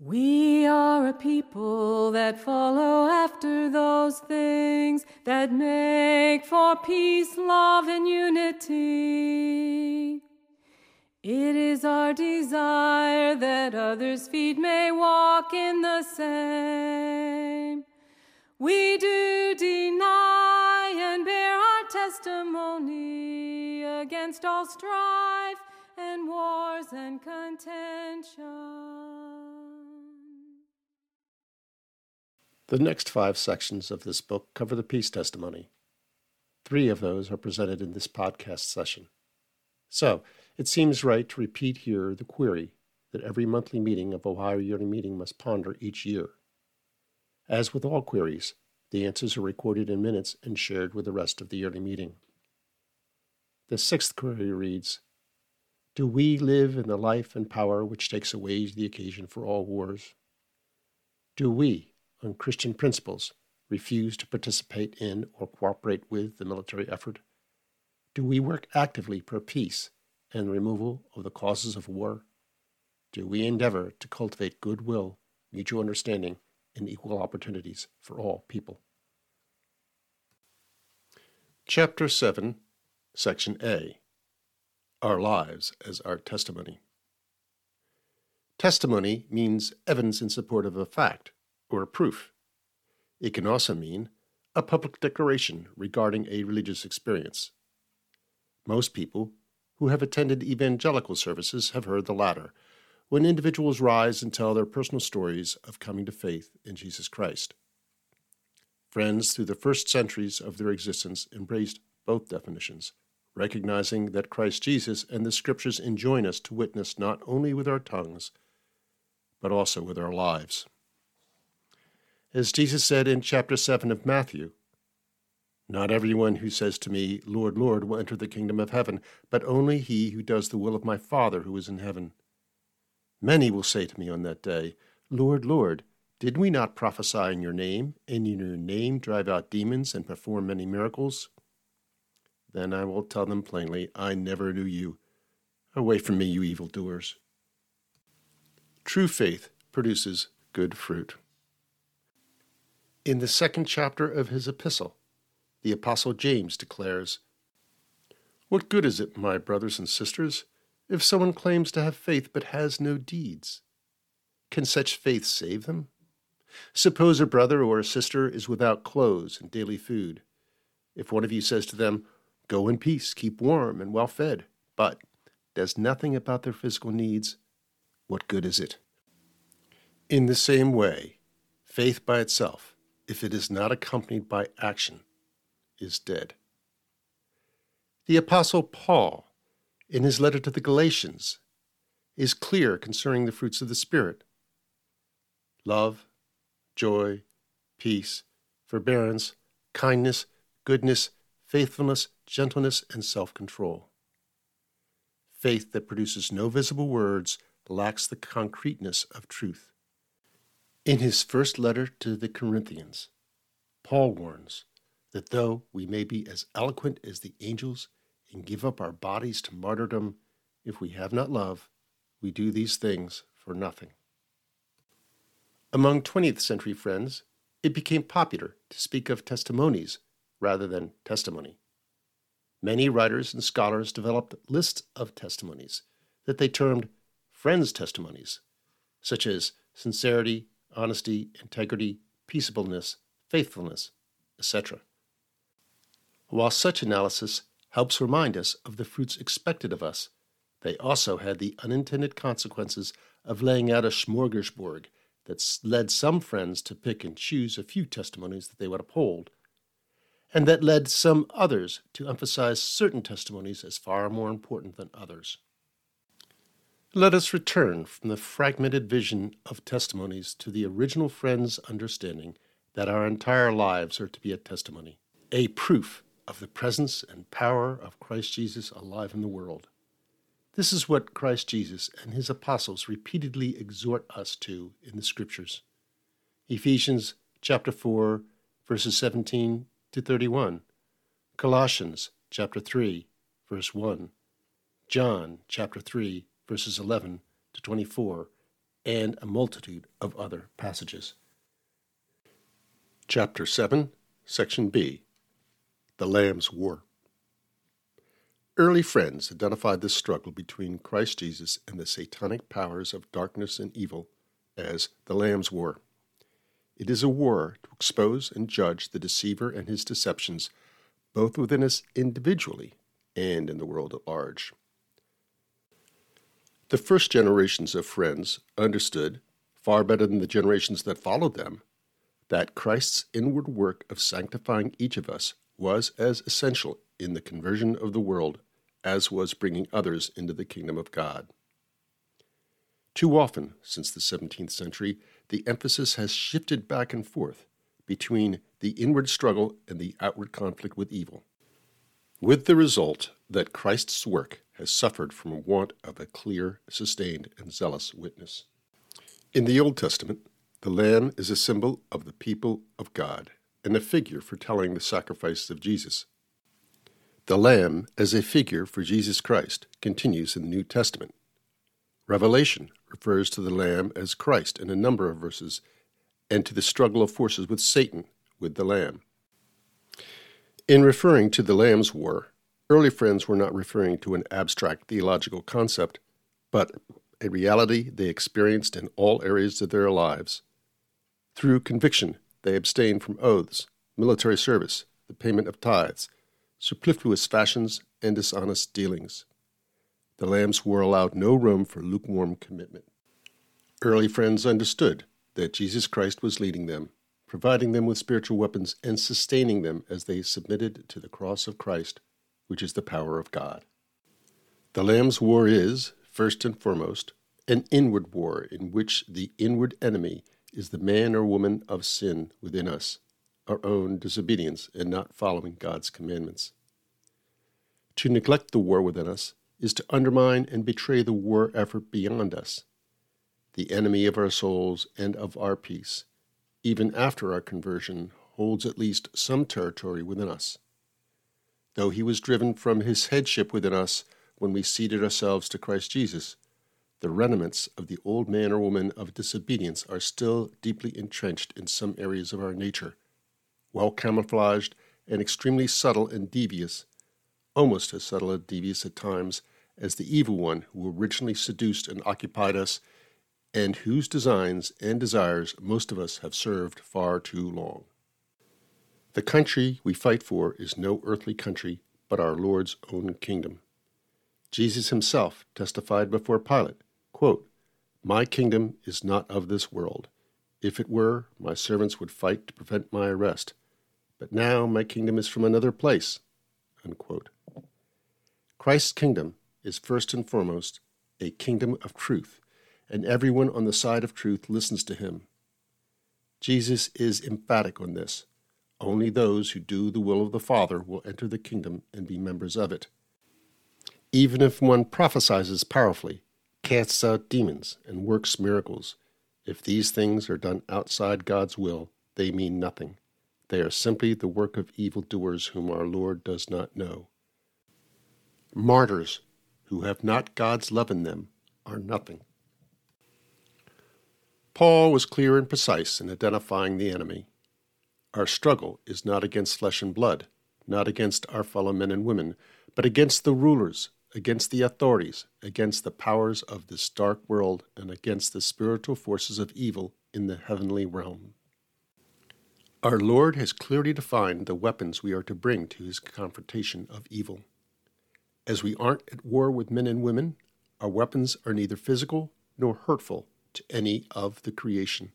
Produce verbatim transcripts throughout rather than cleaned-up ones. We are a people that follow after those things that make for peace, love, and unity. It is our desire that others' feet may walk in the same. We do deny and bear our testimony against all strife and wars and contention. The next five sections of this book cover the peace testimony. Three of those are presented in this podcast session. So, it seems right to repeat here the query that every monthly meeting of Ohio Yearly Meeting must ponder each year. As with all queries, the answers are recorded in minutes and shared with the rest of the yearly meeting. The sixth query reads, Do we live in the life and power which takes away the occasion for all wars? Do we, on Christian principles, refuse to participate in or cooperate with the military effort? Do we work actively for peace and the removal of the causes of war? Do we endeavor to cultivate goodwill, mutual understanding, and equal opportunities for all people? Chapter seven, Section A, Our Lives as Our Testimony. Testimony means evidence in support of a fact, or proof. It can also mean a public declaration regarding a religious experience. Most people who have attended evangelical services have heard the latter, when individuals rise and tell their personal stories of coming to faith in Jesus Christ. Friends through the first centuries of their existence embraced both definitions, recognizing that Christ Jesus and the Scriptures enjoin us to witness not only with our tongues, but also with our lives. As Jesus said in chapter seven of Matthew, Not everyone who says to me, Lord, Lord, will enter the kingdom of heaven, but only he who does the will of my Father who is in heaven. Many will say to me on that day, Lord, Lord, did we not prophesy in your name, and in your name drive out demons and perform many miracles? Then I will tell them plainly, I never knew you. Away from me, you evildoers. True faith produces good fruit. In the second chapter of his epistle, the Apostle James declares, What good is it, my brothers and sisters, if someone claims to have faith but has no deeds? Can such faith save them? Suppose a brother or a sister is without clothes and daily food. If one of you says to them, Go in peace, keep warm and well fed, but does nothing about their physical needs, what good is it? In the same way, faith by itself, if it is not accompanied by action, is dead. The Apostle Paul, in his letter to the Galatians, is clear concerning the fruits of the Spirit. Love, joy, peace, forbearance, kindness, goodness, faithfulness, gentleness, and self-control. Faith that produces no visible words lacks the concreteness of truth. In his first letter to the Corinthians, Paul warns that though we may be as eloquent as the angels and give up our bodies to martyrdom, if we have not love, we do these things for nothing. Among twentieth century friends, it became popular to speak of testimonies rather than testimony. Many writers and scholars developed lists of testimonies that they termed friends' testimonies, such as sincerity, honesty, integrity, peaceableness, faithfulness, et cetera. While such analysis helps remind us of the fruits expected of us, they also had the unintended consequences of laying out a smorgasbord that led some friends to pick and choose a few testimonies that they would uphold, and that led some others to emphasize certain testimonies as far more important than others. Let us return from the fragmented vision of testimonies to the original friend's understanding that our entire lives are to be a testimony, a proof of the presence and power of Christ Jesus alive in the world. This is what Christ Jesus and his apostles repeatedly exhort us to in the Scriptures. Ephesians chapter four, verses seventeen to thirty-one, Colossians chapter three, verse one, John chapter three, verses eleven to twenty-four, and a multitude of other passages. Chapter seven, Section B, The Lamb's War. Early friends identified this struggle between Christ Jesus and the satanic powers of darkness and evil as the Lamb's War. It is a war to expose and judge the deceiver and his deceptions, both within us individually and in the world at large. The first generations of friends understood, far better than the generations that followed them, that Christ's inward work of sanctifying each of us was as essential in the conversion of the world as was bringing others into the kingdom of God. Too often, since the seventeenth century, the emphasis has shifted back and forth between the inward struggle and the outward conflict with evil, with the result that Christ's work has suffered from want of a clear, sustained, and zealous witness. In the Old Testament, the lamb is a symbol of the people of God and a figure for telling the sacrifice of Jesus. The lamb as a figure for Jesus Christ continues in the New Testament. Revelation refers to the lamb as Christ in a number of verses and to the struggle of forces with Satan with the lamb. In referring to the lamb's war, early friends were not referring to an abstract theological concept, but a reality they experienced in all areas of their lives. Through conviction, they abstained from oaths, military service, the payment of tithes, superfluous fashions, and dishonest dealings. The lamb's war allowed no room for lukewarm commitment. Early friends understood that Jesus Christ was leading them, providing them with spiritual weapons, and sustaining them as they submitted to the cross of Christ, which is the power of God. The Lamb's War is, first and foremost, an inward war in which the inward enemy is the man or woman of sin within us, our own disobedience and not following God's commandments. To neglect the war within us is to undermine and betray the war effort beyond us, the enemy of our souls and of our peace, even after our conversion, holds at least some territory within us. Though he was driven from his headship within us when we ceded ourselves to Christ Jesus, the remnants of the old man or woman of disobedience are still deeply entrenched in some areas of our nature, well camouflaged and extremely subtle and devious, almost as subtle and devious at times as the evil one who originally seduced and occupied us and whose designs and desires most of us have served far too long. The country we fight for is no earthly country, but our Lord's own kingdom. Jesus himself testified before Pilate, quote, "My kingdom is not of this world. If it were, my servants would fight to prevent my arrest. But now my kingdom is from another place," unquote. Christ's kingdom is first and foremost a kingdom of truth, and everyone on the side of truth listens to him. Jesus is emphatic on this. Only those who do the will of the Father will enter the kingdom and be members of it. Even if one prophesies powerfully, casts out demons, and works miracles, if these things are done outside God's will, they mean nothing. They are simply the work of evildoers whom our Lord does not know. Martyrs who have not God's love in them are nothing. Paul was clear and precise in identifying the enemy. Our struggle is not against flesh and blood, not against our fellow men and women, but against the rulers, against the authorities, against the powers of this dark world, and against the spiritual forces of evil in the heavenly realm. Our Lord has clearly defined the weapons we are to bring to his confrontation of evil. As we aren't at war with men and women, our weapons are neither physical nor hurtful to any of the creation.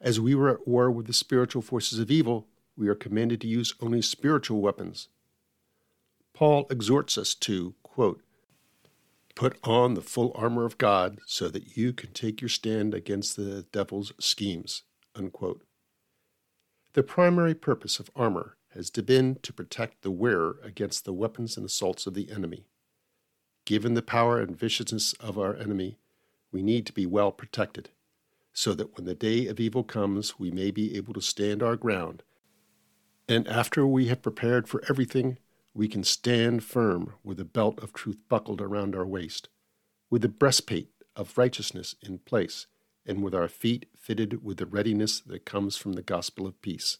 As we were at war with the spiritual forces of evil, we are commanded to use only spiritual weapons. Paul exhorts us to, quote, "Put on the full armor of God so that you can take your stand against the devil's schemes," unquote. The primary purpose of armor has been to protect the wearer against the weapons and assaults of the enemy. Given the power and viciousness of our enemy, we need to be well protected, so that when the day of evil comes, we may be able to stand our ground. And after we have prepared for everything, we can stand firm with a belt of truth buckled around our waist, with a breastplate of righteousness in place, and with our feet fitted with the readiness that comes from the gospel of peace.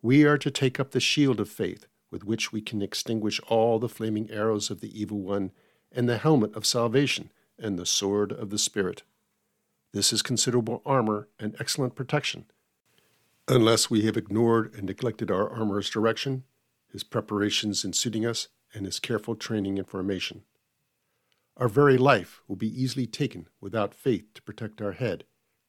We are to take up the shield of faith, with which we can extinguish all the flaming arrows of the evil one, and the helmet of salvation, and the sword of the Spirit. This is considerable armor and excellent protection, unless we have ignored and neglected our armorer's direction, his preparations in suiting us, and his careful training and formation. Our very life will be easily taken without faith to protect our head,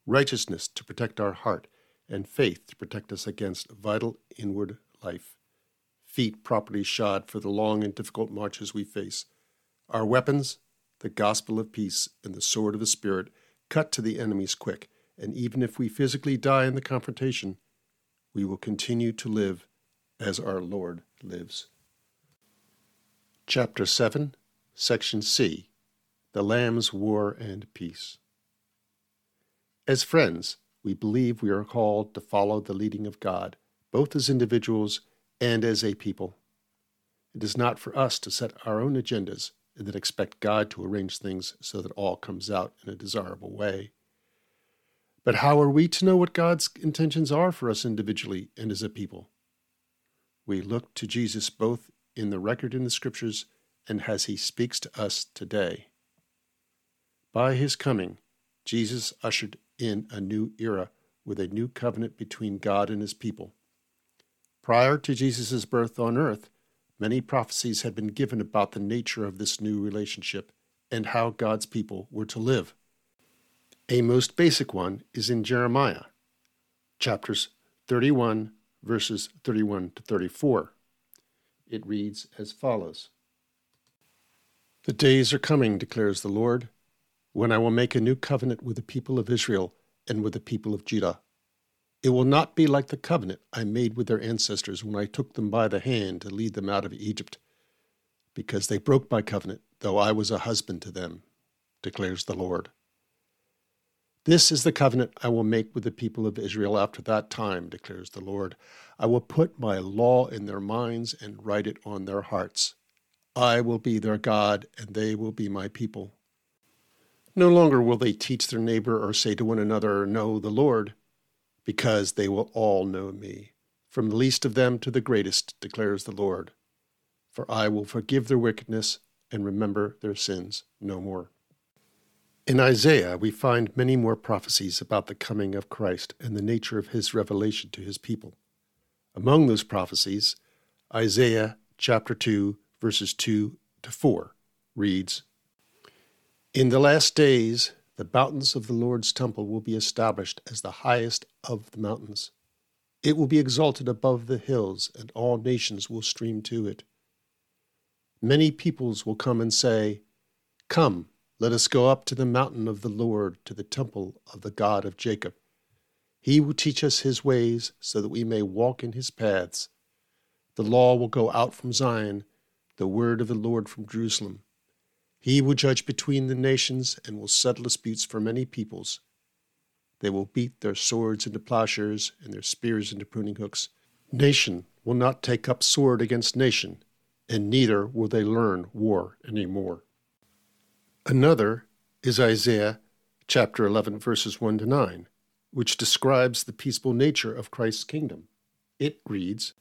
righteousness to protect our heart, and faith to protect us against vital inward life. Feet properly shod for the long and difficult marches we face. Our weapons, the gospel of peace and the sword of the Spirit, cut to the enemy's quick, and even if we physically die in the confrontation, we will continue to live as our Lord lives. Chapter seven, Section C, The Lamb's War and Peace. As friends, we believe we are called to follow the leading of God, both as individuals and as a people. It is not for us to set our own agendas and then expect God to arrange things so that all comes out in a desirable way. But how are we to know what God's intentions are for us individually and as a people? We look to Jesus both in the record in the Scriptures and as he speaks to us today. By his coming, Jesus ushered in a new era with a new covenant between God and his people. Prior to Jesus' birth on earth, many prophecies had been given about the nature of this new relationship and how God's people were to live. A most basic one is in Jeremiah, chapters thirty-one, verses thirty-one to thirty-four. It reads as follows. The days are coming, declares the Lord, when I will make a new covenant with the people of Israel and with the people of Judah. It will not be like the covenant I made with their ancestors when I took them by the hand to lead them out of Egypt, because they broke my covenant, though I was a husband to them, declares the Lord. This is the covenant I will make with the people of Israel after that time, declares the Lord. I will put my law in their minds and write it on their hearts. I will be their God, and they will be my people. No longer will they teach their neighbor or say to one another, Know the Lord, because they will all know me, from the least of them to the greatest, declares the Lord. For I will forgive their wickedness and remember their sins no more. In Isaiah, we find many more prophecies about the coming of Christ and the nature of his revelation to his people. Among those prophecies, Isaiah chapter two, verses two to four reads, In the last days, the mountains of the Lord's temple will be established as the highest of the mountains. It will be exalted above the hills, and all nations will stream to it. Many peoples will come and say, Come, let us go up to the mountain of the Lord, to the temple of the God of Jacob. He will teach us his ways, so that we may walk in his paths. The law will go out from Zion, the word of the Lord from Jerusalem. He will judge between the nations and will settle disputes for many peoples. They will beat their swords into plowshares and their spears into pruning hooks. Nation will not take up sword against nation, and neither will they learn war any more. Another is Isaiah chapter eleven, verses one to nine, which describes the peaceful nature of Christ's kingdom. It reads,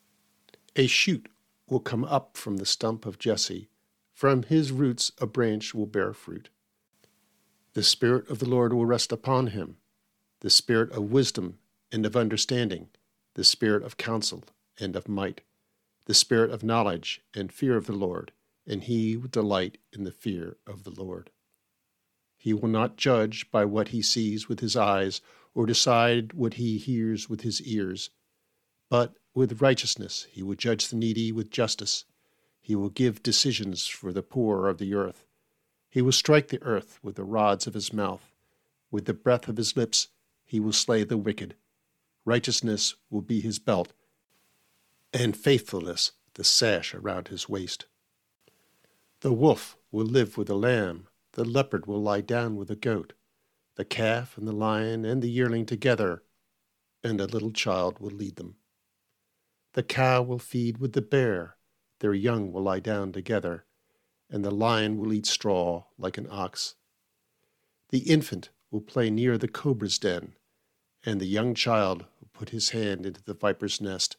A shoot will come up from the stump of Jesse. From his roots a branch will bear fruit. The Spirit of the Lord will rest upon him, the Spirit of wisdom and of understanding, the Spirit of counsel and of might, the Spirit of knowledge and fear of the Lord, and he will delight in the fear of the Lord. He will not judge by what he sees with his eyes, or decide what he hears with his ears, but with righteousness he will judge the needy with justice. He will give decisions for the poor of the earth. He will strike the earth with the rods of his mouth. With the breath of his lips he will slay the wicked. Righteousness will be his belt, and faithfulness the sash around his waist. The wolf will live with the lamb. The leopard will lie down with the goat. The calf and the lion and the yearling together, and a little child will lead them. The cow will feed with the bear. Their young will lie down together, and the lion will eat straw like an ox. The infant will play near the cobra's den, and the young child will put his hand into the viper's nest.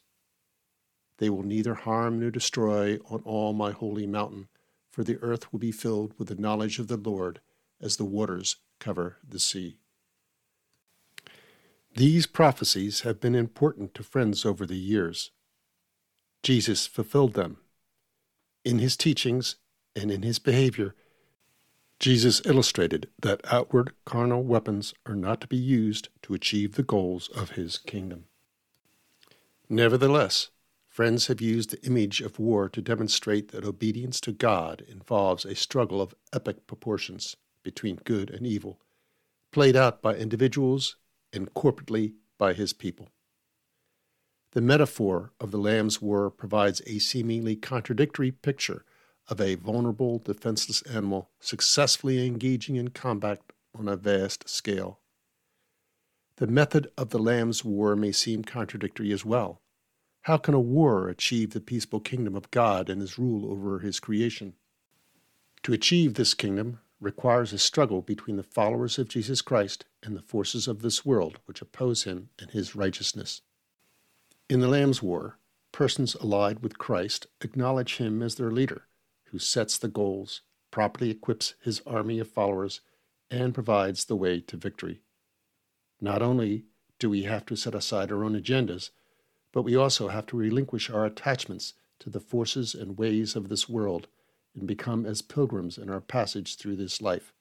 They will neither harm nor destroy on all my holy mountain, for the earth will be filled with the knowledge of the Lord as the waters cover the sea. These prophecies have been important to friends over the years. Jesus fulfilled them. In his teachings and in his behavior, Jesus illustrated that outward carnal weapons are not to be used to achieve the goals of his kingdom. Nevertheless, friends have used the image of war to demonstrate that obedience to God involves a struggle of epic proportions between good and evil, played out by individuals and corporately by his people. The metaphor of the Lamb's War provides a seemingly contradictory picture of a vulnerable, defenseless animal successfully engaging in combat on a vast scale. The method of the Lamb's War may seem contradictory as well. How can a war achieve the peaceful kingdom of God and his rule over his creation? To achieve this kingdom requires a struggle between the followers of Jesus Christ and the forces of this world which oppose him and his righteousness. In the Lamb's War, persons allied with Christ acknowledge him as their leader, who sets the goals, properly equips his army of followers, and provides the way to victory. Not only do we have to set aside our own agendas, but we also have to relinquish our attachments to the forces and ways of this world and become as pilgrims in our passage through this life.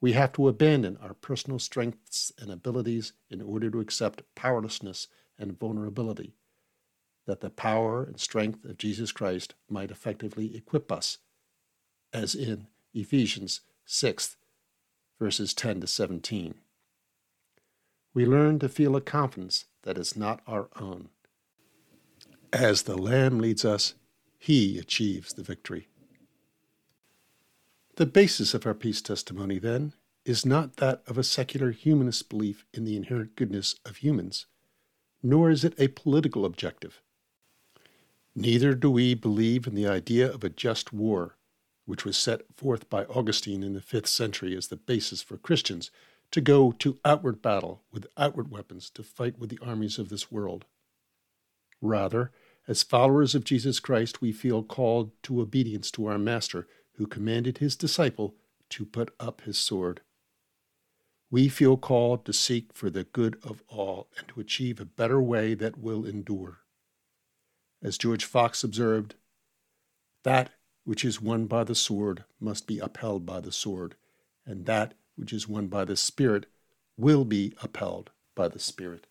We have to abandon our personal strengths and abilities in order to accept powerlessness and vulnerability, that the power and strength of Jesus Christ might effectively equip us, as in Ephesians six, verses ten to seventeen. We learn to feel a confidence that is not our own. As the Lamb leads us, he achieves the victory. The basis of our peace testimony, then, is not that of a secular humanist belief in the inherent goodness of humans, nor is it a political objective. Neither do we believe in the idea of a just war, which was set forth by Augustine in the fifth century as the basis for Christians to go to outward battle with outward weapons to fight with the armies of this world. Rather, as followers of Jesus Christ, we feel called to obedience to our Master, who commanded his disciple to put up his sword. We feel called to seek for the good of all and to achieve a better way that will endure. As George Fox observed, "That which is won by the sword must be upheld by the sword, and that which is won by the Spirit will be upheld by the Spirit."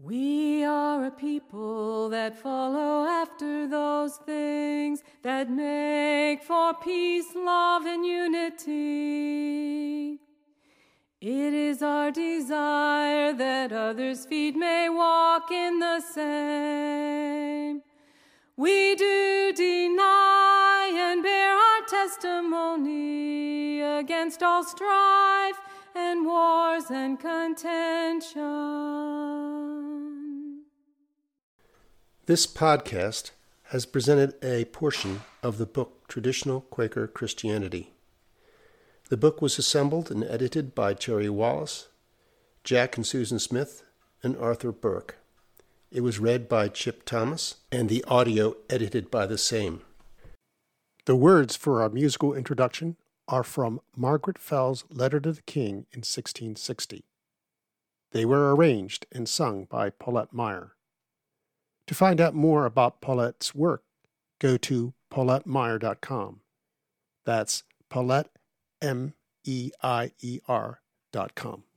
We are a people that follow after those things that make for peace, love, and unity. It is our desire that others' feet may walk in the same. We do deny and bear our testimony against all strife and wars and contention. This podcast has presented a portion of the book Traditional Quaker Christianity. The book was assembled and edited by Cherry Wallace, Jack and Susan Smith, and Arthur Burke. It was read by Chip Thomas, and the audio edited by the same. The words for our musical introduction are from Margaret Fell's Letter to the King in sixteen sixty. They were arranged and sung by Paulette Meyer. To find out more about Paulette's work, go to paulette meyer dot com. That's Paulette, M E I E R dot com.